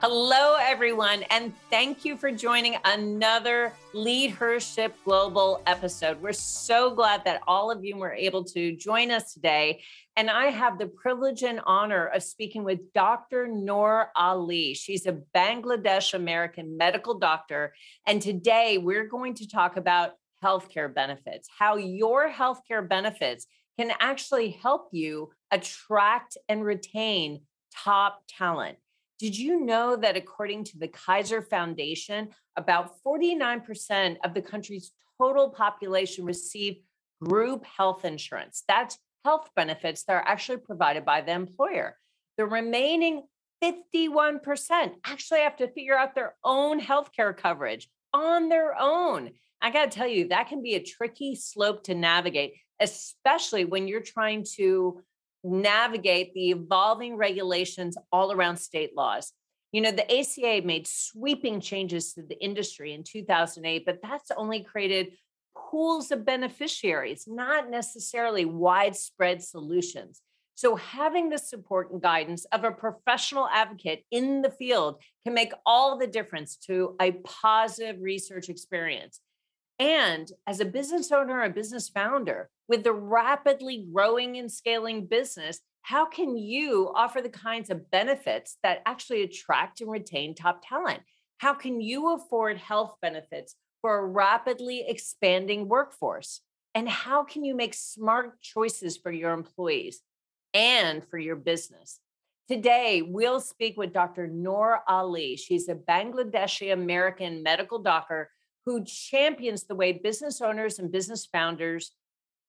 Hello, everyone, and thank you for joining another Leadhership Global episode. We're so glad that all of you were able to join us today. And I have the privilege and honor of speaking with Dr. Noor Ali. She's a Bangladesh-American medical doctor. And today we're going to talk about healthcare benefits, how your healthcare benefits can actually help you attract and retain top talent. Did you know that according to the Kaiser Foundation, about 49% of the country's total population receive group health insurance? That's health benefits that are actually provided by the employer. The remaining 51% actually have to figure out their own healthcare coverage on their own. I got to tell you, that can be a tricky slope to navigate, especially when you're trying to navigate the evolving regulations all around state laws. You know, the ACA made sweeping changes to the industry in 2008, but that's only created pools of beneficiaries, not necessarily widespread solutions. So having the support and guidance of a professional advocate in the field can make all the difference to a positive research experience. And as a business owner, a business founder, with the rapidly growing and scaling business, how can you offer the kinds of benefits that actually attract and retain top talent? How can you afford health benefits for a rapidly expanding workforce? And how can you make smart choices for your employees and for your business? Today, we'll speak with Dr. Noor Ali. She's a Bangladeshi-American medical doctor who champions the way business owners and business founders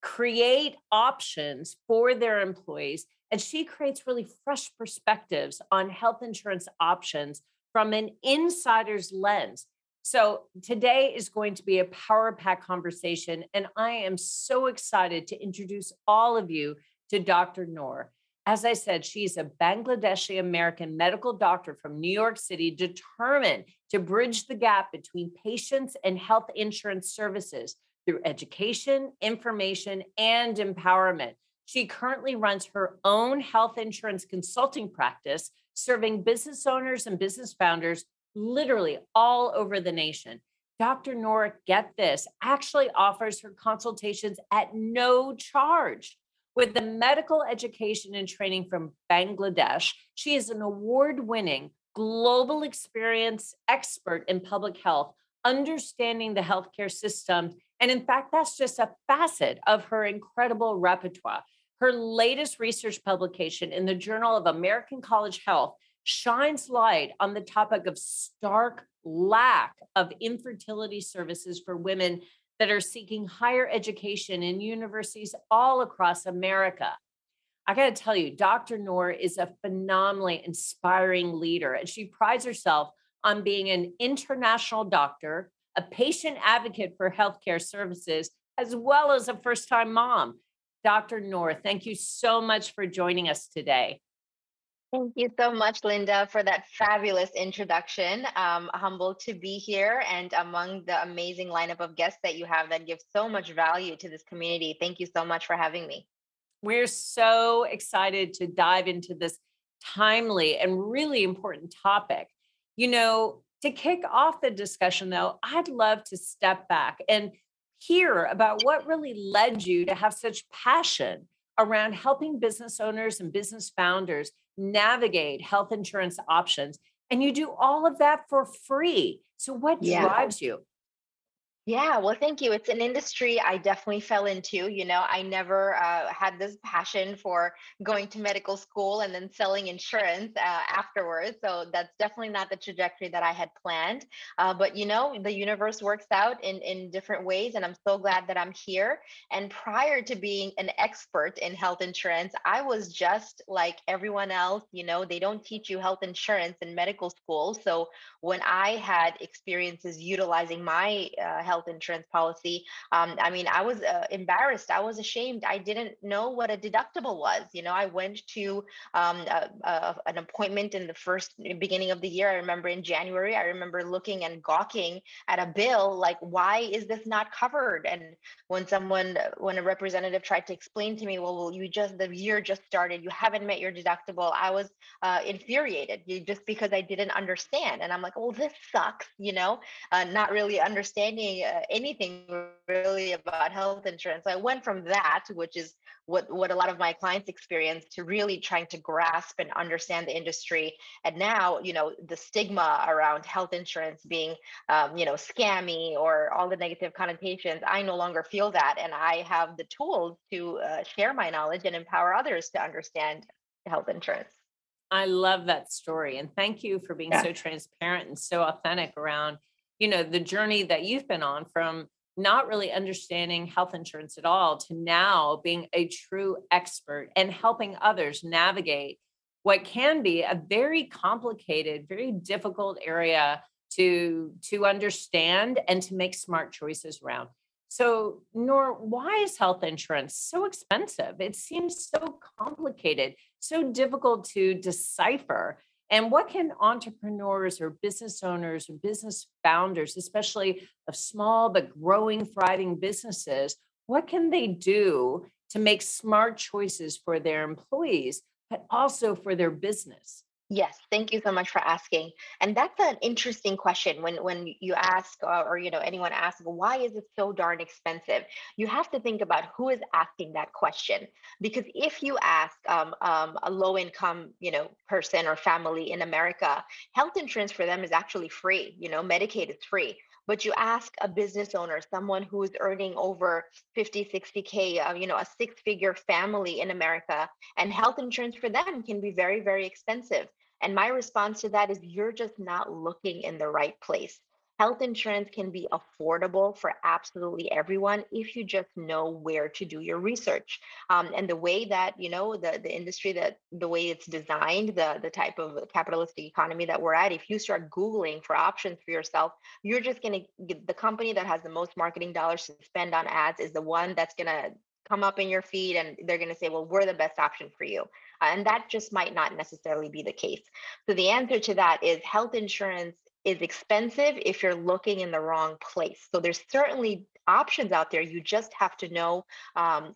create options for their employees. And she creates really fresh perspectives on health insurance options from an insider's lens. So today is going to be a power-packed conversation. And I am so excited to introduce all of you to Dr. Noor. As I said, she's a Bangladeshi-American medical doctor from New York City, determined to bridge the gap between patients and health insurance services through education, information, and empowerment. She currently runs her own health insurance consulting practice, serving business owners and business founders literally all over the nation. Dr. Noor, get this, actually offers her consultations at no charge. With the medical education and training from Bangladesh, she is an award-winning global experience expert in public health, understanding the healthcare system. And in fact, that's just a facet of her incredible repertoire. Her latest research publication in the Journal of American College Health shines light on the topic of stark lack of infertility services for women that are seeking higher education in universities all across America. I gotta tell you, Dr. Noor is a phenomenally inspiring leader, and she prides herself on being an international doctor, a patient advocate for healthcare services, as well as a first-time mom. Dr. Noor, thank you so much for joining us today. Thank you so much, Linda, for that fabulous introduction. Humbled to be here and among the amazing lineup of guests that you have that give so much value to this community. Thank you so much for having me. We're so excited to dive into this timely and really important topic. You know, to kick off the discussion, though, I'd love to step back and hear about what really led you to have such passion around helping business owners and business founders navigate health insurance options. And you do all of that for free. So what drives you? Yeah, well, thank you. It's an industry I definitely fell into. You know, I never had this passion for going to medical school and then selling insurance afterwards. So that's definitely not the trajectory that I had planned. But, you know, the universe works out in different ways. And I'm so glad that I'm here. And prior to being an expert in health insurance, I was just like everyone else. You know, they don't teach you health insurance in medical school. So when I had experiences utilizing my health insurance policy, I mean, I was embarrassed. I was ashamed. I didn't know what a deductible was. You know, I went to an appointment in the beginning of the year. I remember in January, I remember looking and gawking at a bill, like, why is this not covered? And when a representative tried to explain to me, well, the year just started, you haven't met your deductible. I was infuriated just because I didn't understand. And I'm like, oh, this sucks, you know, not really understanding anything really about health insurance. So I went from that, which is what a lot of my clients experience, to really trying to grasp and understand the industry. And now, you know, the stigma around health insurance being, you know, scammy or all the negative connotations, I no longer feel that. And I have the tools to share my knowledge and empower others to understand health insurance. I love that story. And thank you for being so transparent and so authentic around, you know, the journey that you've been on from not really understanding health insurance at all to now being a true expert and helping others navigate what can be a very complicated, very difficult area to understand and to make smart choices around. So, Noor, why is health insurance so expensive? It seems so complicated, so difficult to decipher. And what can entrepreneurs or business owners or business founders, especially of small but growing, thriving businesses, what can they do to make smart choices for their employees, but also for their business? Yes, thank you so much for asking. And that's an interesting question. When you ask or you know, anyone asks, why is it so darn expensive? You have to think about who is asking that question. Because if you ask a low-income, you know, person or family in America, health insurance for them is actually free. You know, Medicaid is free. But you ask a business owner, someone who is earning over 50, 60K, you know, a six-figure family in America, and health insurance for them can be very, very expensive. And my response to that is you're just not looking in the right place. Health insurance can be affordable for absolutely everyone if you just know where to do your research. And the way that, you know, the industry, the way it's designed, the type of capitalistic economy that we're at, if you start Googling for options for yourself, you're just going to get the company that has the most marketing dollars to spend on ads is the one that's going to come up in your feed, and they're going to say, well, we're the best option for you. And that just might not necessarily be the case. So the answer to that is health insurance is expensive if you're looking in the wrong place. So there's certainly options out there. You just have to know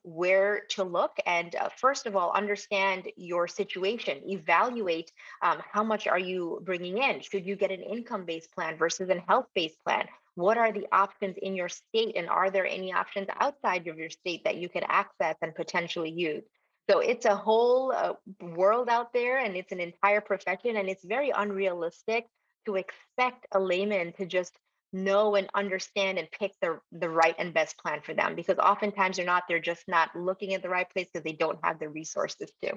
where to look. And first of all, understand your situation. Evaluate how much are you bringing in? Should you get an income-based plan versus a health-based plan? What are the options in your state? And are there any options outside of your state that you can access and potentially use? So it's a whole world out there, and it's an entire profession, and it's very unrealistic to expect a layman to just know and understand and pick the right and best plan for them, because oftentimes they're just not looking at the right place because they don't have the resources to.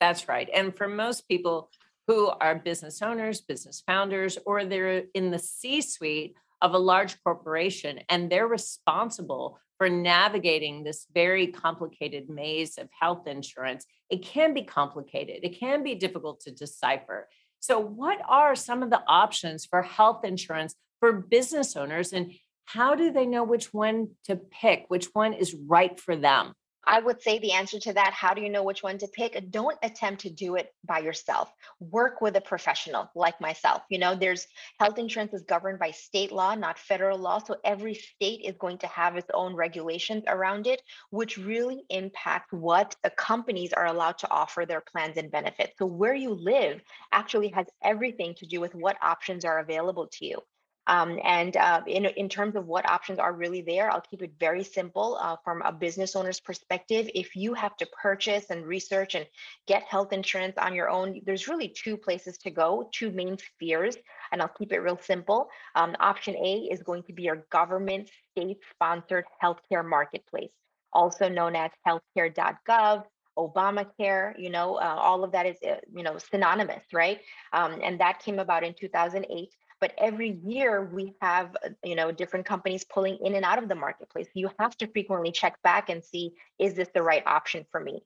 That's right. And for most people who are business owners, business founders, or they're in the C-suite of a large corporation, and they're responsible for navigating this very complicated maze of health insurance, it can be complicated. It can be difficult to decipher. So what are some of the options for health insurance for business owners, and how do they know which one to pick, which one is right for them? I would say the answer to that, how do you know which one to pick? Don't attempt to do it by yourself. Work with a professional like myself. You know, there's health insurance is governed by state law, not federal law. So every state is going to have its own regulations around it, which really impact what the companies are allowed to offer their plans and benefits. So where you live actually has everything to do with what options are available to you. In terms of what options are really there, I'll keep it very simple from a business owner's perspective. If you have to purchase and research and get health insurance on your own, there's really two places to go, two main spheres, and I'll keep it real simple. Option A is going to be your government state-sponsored healthcare marketplace, also known as healthcare.gov. Obamacare, all of that is, synonymous, right? And that came about in 2008. But every year we have, different companies pulling in and out of the marketplace. You have to frequently check back and see, is this the right option for me?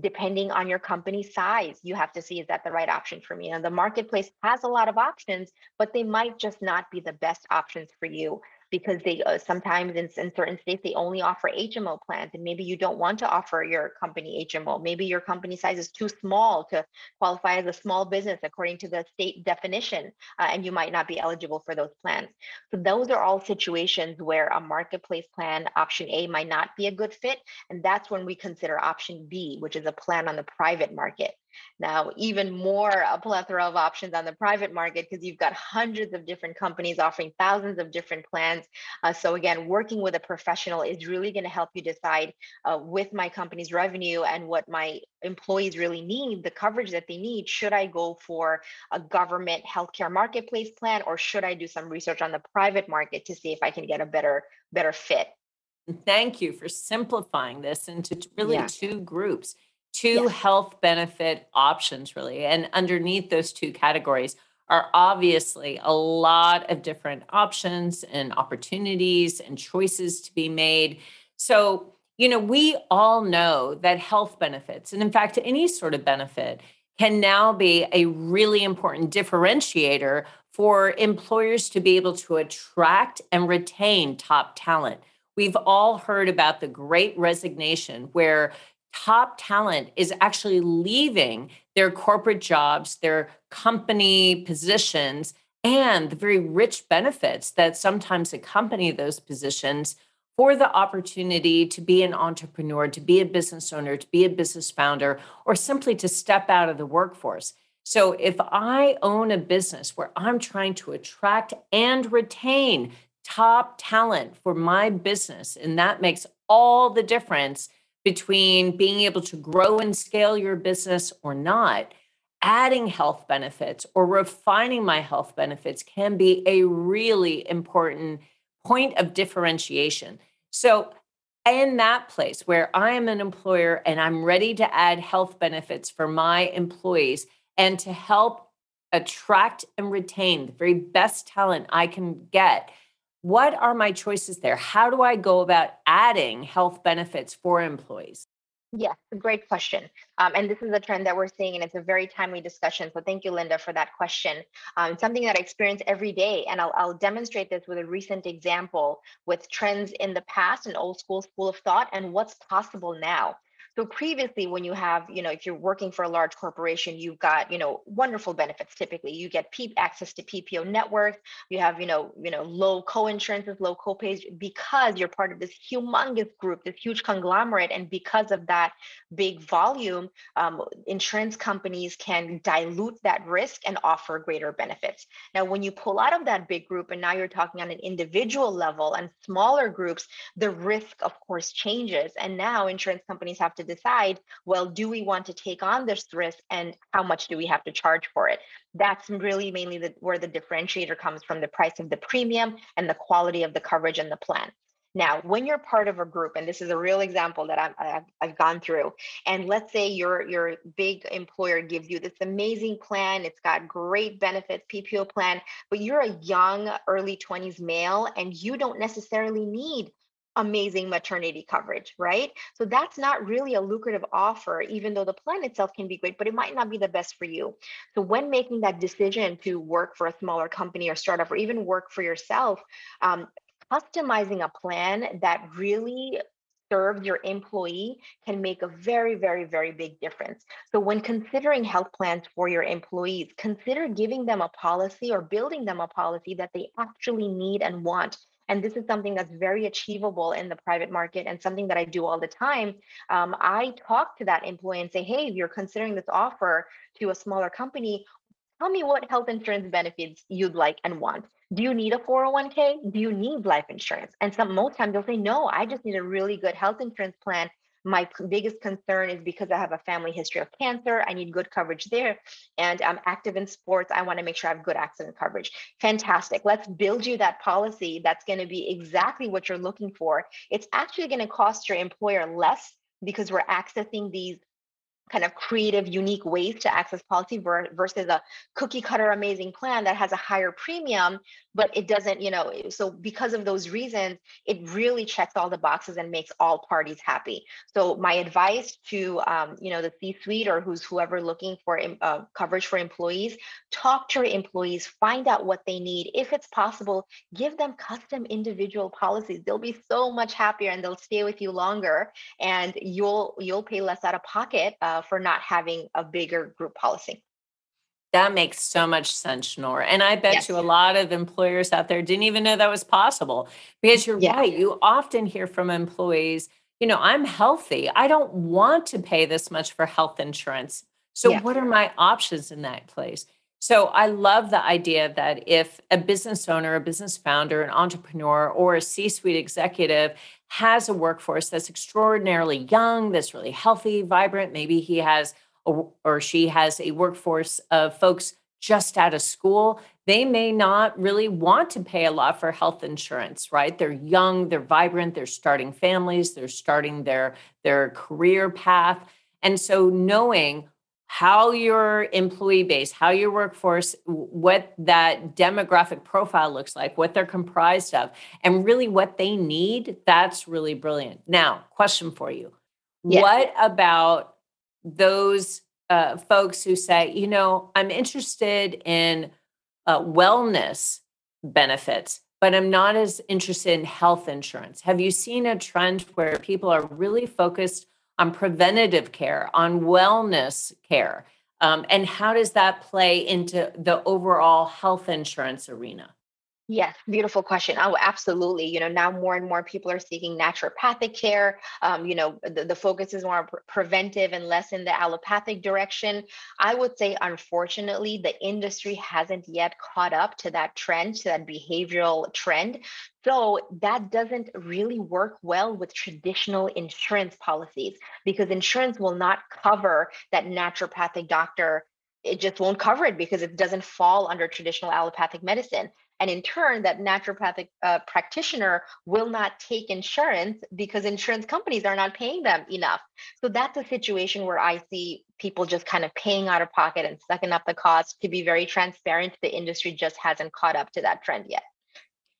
Depending on your company size, you have to see, is that the right option for me? And the marketplace has a lot of options, but they might just not be the best options for you, because they sometimes in certain states, they only offer HMO plans, and maybe you don't want to offer your company HMO. Maybe your company size is too small to qualify as a small business according to the state definition, and you might not be eligible for those plans. So those are all situations where a marketplace plan, option A, might not be a good fit, and that's when we consider option B, which is a plan on the private market. Now, even more a plethora of options on the private market, because you've got hundreds of different companies offering thousands of different plans. So again, working with a professional is really going to help you decide with my company's revenue and what my employees really need, the coverage that they need. Should I go for a government healthcare marketplace plan, or should I do some research on the private market to see if I can get a better fit? Thank you for simplifying this into really two groups. Two health benefit options, really. And underneath those two categories are obviously a lot of different options and opportunities and choices to be made. So, we all know that health benefits, and in fact, any sort of benefit, can now be a really important differentiator for employers to be able to attract and retain top talent. We've all heard about the Great Resignation, where top talent is actually leaving their corporate jobs, their company positions, and the very rich benefits that sometimes accompany those positions for the opportunity to be an entrepreneur, to be a business owner, to be a business founder, or simply to step out of the workforce. So if I own a business where I'm trying to attract and retain top talent for my business, and that makes all the difference between being able to grow and scale your business or not, adding health benefits or refining my health benefits can be a really important point of differentiation. So in that place where I am an employer and I'm ready to add health benefits for my employees and to help attract and retain the very best talent I can get, what are my choices there? How do I go about adding health benefits for employees? Yes, great question. And this is a trend that we're seeing, and it's a very timely discussion. So thank you, Linda, for that question. Something that I experience every day, and I'll demonstrate this with a recent example with trends in the past, an old school of thought, and what's possible now. So previously, when you have, if you're working for a large corporation, you've got, wonderful benefits. Typically, you get access to PPO networks. You have, low co-insurances, low co-pays, because you're part of this humongous group, this huge conglomerate. And because of that big volume, insurance companies can dilute that risk and offer greater benefits. Now, when you pull out of that big group, and now you're talking on an individual level and smaller groups, the risk, of course, changes. And now insurance companies have to decide, well, do we want to take on this risk, and how much do we have to charge for it? That's really mainly where the differentiator comes from, the price of the premium and the quality of the coverage and the plan. Now, when you're part of a group, and this is a real example that I've gone through, and let's say your big employer gives you this amazing plan, it's got great benefits, PPO plan, but you're a young, early 20s male, and you don't necessarily need amazing maternity coverage, right? So that's not really a lucrative offer, even though the plan itself can be great, but it might not be the best for you. So when making that decision to work for a smaller company or startup, or even work for yourself, customizing a plan that really serves your employee can make a very, very, very big difference. So when considering health plans for your employees, consider giving them a policy or building them a policy that they actually need and want. And this is something that's very achievable in the private market, and something that I do all the time. I talk to that employee and say, hey, if you're considering this offer to a smaller company, tell me what health insurance benefits you'd like and want. Do you need a 401k? Do you need life insurance? And most times they'll say, no, I just need a really good health insurance plan. My biggest concern is because I have a family history of cancer, I need good coverage there, and I'm active in sports, I want to make sure I have good accident coverage. Fantastic. Let's build you that policy that's going to be exactly what you're looking for. It's actually going to cost your employer less because we're accessing these kind of creative, unique ways to access policy versus a cookie cutter amazing plan that has a higher premium, but it doesn't, so because of those reasons, it really checks all the boxes and makes all parties happy. So my advice to, the C-suite or whoever looking for coverage for employees, talk to your employees, find out what they need. If it's possible, give them custom individual policies. They'll be so much happier and they'll stay with you longer, and you'll pay less out of pocket for not having a bigger group policy. That makes so much sense, Noor. And I bet you a lot of employers out there didn't even know that was possible, because you're right. You often hear from employees, I'm healthy. I don't want to pay this much for health insurance. So what are my options in that place? So I love the idea that if a business owner, a business founder, an entrepreneur, or a C-suite executive has a workforce that's extraordinarily young, that's really healthy, vibrant, maybe he has or she has a workforce of folks just out of school, they may not really want to pay a lot for health insurance, right? They're young, they're vibrant, they're starting families, they're starting their career path. And so knowing how your employee base, how your workforce, what that demographic profile looks like, what they're comprised of, and really what they need, that's really brilliant. Now, question for you. Yes. What about those folks who say, I'm interested in wellness benefits, but I'm not as interested in health insurance? Have you seen a trend where people are really focused on preventative care, on wellness care? And how does that play into the overall health insurance arena? Yes, beautiful question. Oh, absolutely. Now more and more people are seeking naturopathic care. The focus is more preventive and less in the allopathic direction. I would say, unfortunately, the industry hasn't yet caught up to that trend, to that behavioral trend. So that doesn't really work well with traditional insurance policies, because insurance will not cover that naturopathic doctor. It just won't cover it because it doesn't fall under traditional allopathic medicine. And in turn, that naturopathic practitioner will not take insurance because insurance companies are not paying them enough. So that's a situation where I see people just kind of paying out of pocket and sucking up the cost. To be very transparent, the industry just hasn't caught up to that trend yet.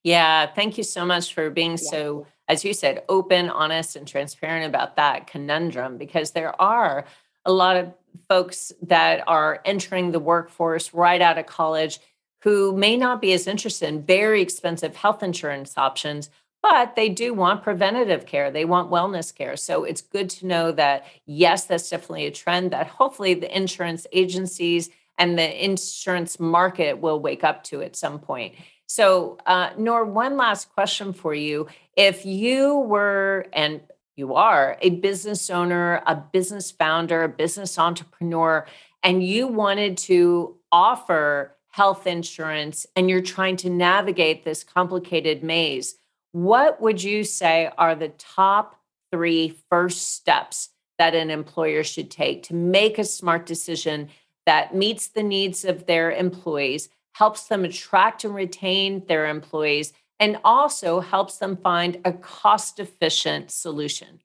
Yeah, thank you so much for being so, as you said, open, honest, and transparent about that conundrum, because there are a lot of folks that are entering the workforce right out of college who may not be as interested in very expensive health insurance options, but they do want preventative care. They want wellness care. So it's good to know that, yes, that's definitely a trend that hopefully the insurance agencies and the insurance market will wake up to at some point. So, Noor, one last question for you. If you were, and you are, a business owner, a business founder, a business entrepreneur, and you wanted to offer health insurance, and you're trying to navigate this complicated maze, what would you say are the top three first steps that an employer should take to make a smart decision that meets the needs of their employees, helps them attract and retain their employees, and also helps them find a cost-efficient solution?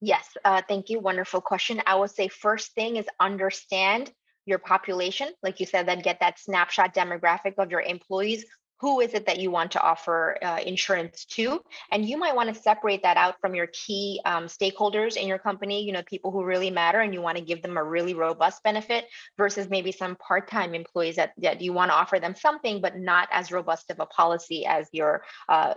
Yes, thank you. Wonderful question. I would say first thing is understand your population, like you said, then get that snapshot demographic of your employees. Who is it that you want to offer insurance to? And you might want to separate that out from your key stakeholders in your company, people who really matter, and you want to give them a really robust benefit versus maybe some part-time employees that you want to offer them something, but not as robust of a policy as your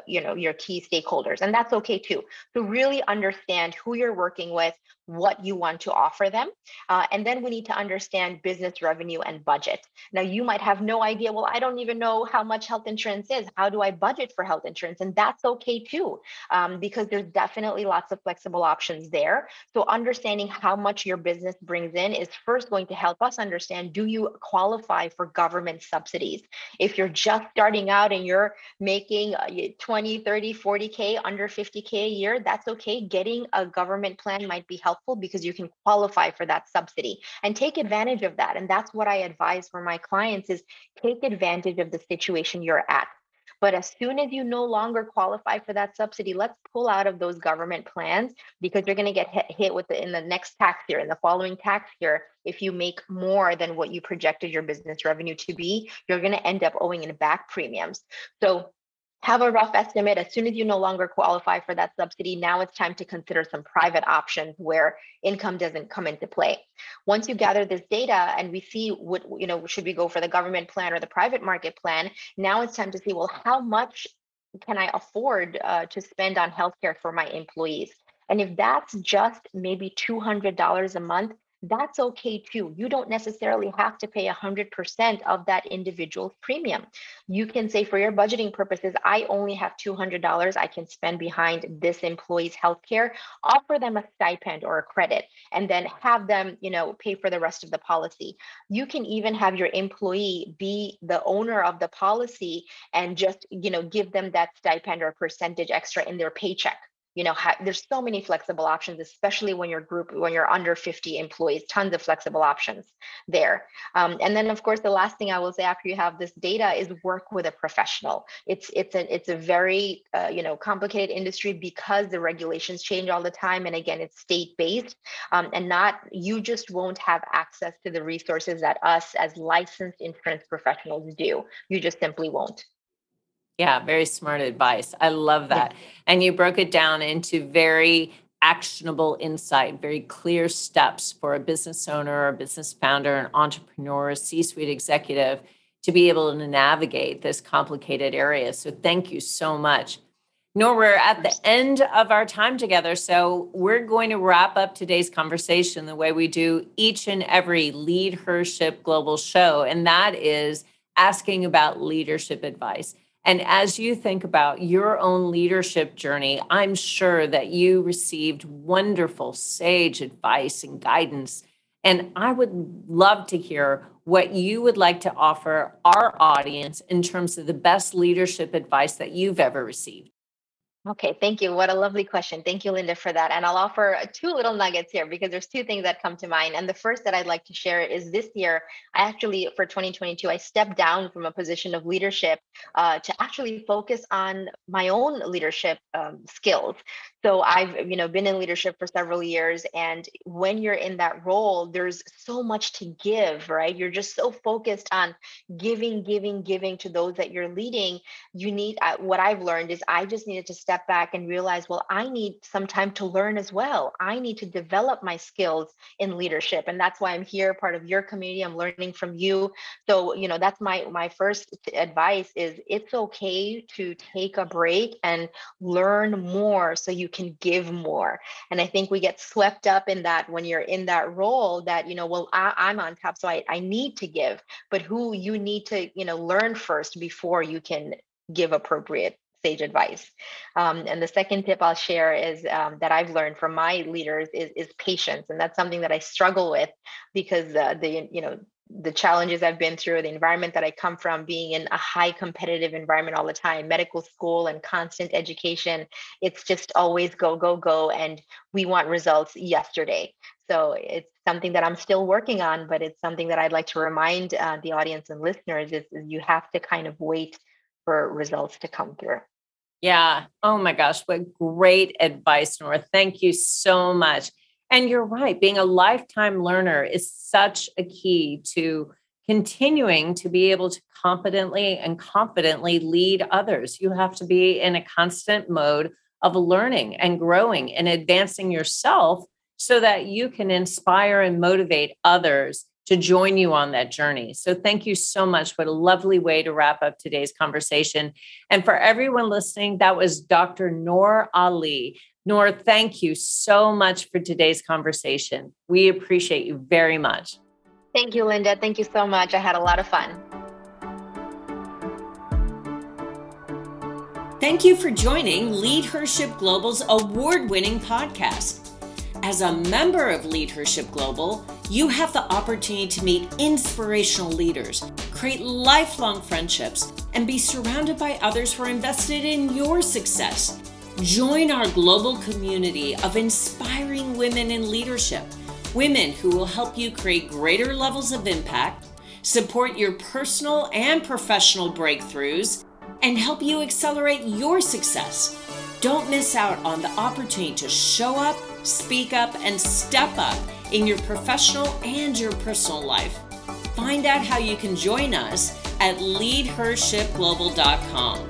key stakeholders. And that's okay too. So really understand who you're working with, what you want to offer them. And then we need to understand business revenue and budget. Now you might have no idea, well, I don't even know how much health insurance insurance is. How do I budget for health insurance? And that's okay too, because there's definitely lots of flexible options there. So understanding how much your business brings in is first going to help us understand, do you qualify for government subsidies? If you're just starting out and you're making 20, 30, 40K, under 50K a year, that's okay. Getting a government plan might be helpful because you can qualify for that subsidy and take advantage of that. And that's what I advise for my clients, is take advantage of the situation you're at. But as soon as you no longer qualify for that subsidy, let's pull out of those government plans, because you're going to get hit with it in the next tax year, in the following tax year. If you make more than what you projected your business revenue to be, you're going to end up owing in back premiums. So have a rough estimate. As soon as you no longer qualify for that subsidy, now it's time to consider some private options where income doesn't come into play. Once you gather this data and we see what, you know, should we go for the government plan or the private market plan, now it's time to see, well, how much can I afford to spend on healthcare for my employees? And if that's just maybe $200 a month, that's okay too. You don't necessarily have to pay 100% of that individual's premium. You can say, for your budgeting purposes, I only have $200 I can spend behind this employee's healthcare. Offer them a stipend or a credit, and then have them, you know, pay for the rest of the policy. You can even have your employee be the owner of the policy and just, you know, give them that stipend or percentage extra in their paycheck. You know, there's so many flexible options, especially when your group, when you're under 50 employees, tons of flexible options there. And then, of course, the last thing I will say after you have this data is work with a professional. It's a very complicated industry because the regulations change all the time, and again, it's state based, and not you just won't have access to the resources that us as licensed insurance professionals do. You just simply won't. Yeah, very smart advice. I love that. Yeah. And you broke it down into very actionable insight, very clear steps for a business owner, a business founder, an entrepreneur, a C-suite executive to be able to navigate this complicated area. So thank you so much. Noor, we're at the end of our time together, so we're going to wrap up today's conversation the way we do each and every Leadhership Global show, and that is asking about leadership advice. And as you think about your own leadership journey, I'm sure that you received wonderful sage advice and guidance. And I would love to hear what you would like to offer our audience in terms of the best leadership advice that you've ever received. Okay, thank you. What a lovely question. Thank you, Linda, for that. And I'll offer two little nuggets here because there's two things that come to mind. And the first that I'd like to share is this year, I actually, for 2022, I stepped down from a position of leadership to actually focus on my own leadership skills. So I've, been in leadership for several years, and when you're in that role, there's so much to give, right? You're just so focused on giving to those that you're leading. You need, what I've learned is I just needed to step back and realize, well, I need some time to learn as well. I need to develop my skills in leadership, and that's why I'm here, part of your community. I'm learning from you. So, that's my first advice is it's okay to take a break and learn more so you can give more. And I think we get swept up in that when you're in that role that, well, I'm on top, so I need to give, but who you need to, learn first before you can give appropriate sage advice. And the second tip I'll share is that I've learned from my leaders is patience. And that's something that I struggle with because the challenges I've been through, the environment that I come from, being in a high competitive environment all the time, medical school and constant education, it's just always go. And we want results yesterday. So it's something that I'm still working on, but it's something that I'd like to remind the audience and listeners is you have to kind of wait for results to come through. Yeah. Oh my gosh. What great advice, Noor. Thank you so much. And you're right. Being a lifetime learner is such a key to continuing to be able to confidently lead others. You have to be in a constant mode of learning and growing and advancing yourself so that you can inspire and motivate others to join you on that journey. So thank you so much. What a lovely way to wrap up today's conversation. And for everyone listening, that was Dr. Noor Ali. Noor, thank you so much for today's conversation. We appreciate you very much. Thank you, Linda. Thank you so much. I had a lot of fun. Thank you for joining Leadhership Global's award-winning podcast. As a member of Leadhership Global, you have the opportunity to meet inspirational leaders, create lifelong friendships, and be surrounded by others who are invested in your success. Join our global community of inspiring women in leadership, women who will help you create greater levels of impact, support your personal and professional breakthroughs, and help you accelerate your success. Don't miss out on the opportunity to show up, speak up, and step up in your professional and your personal life. Find out how you can join us at leadhershipglobal.com.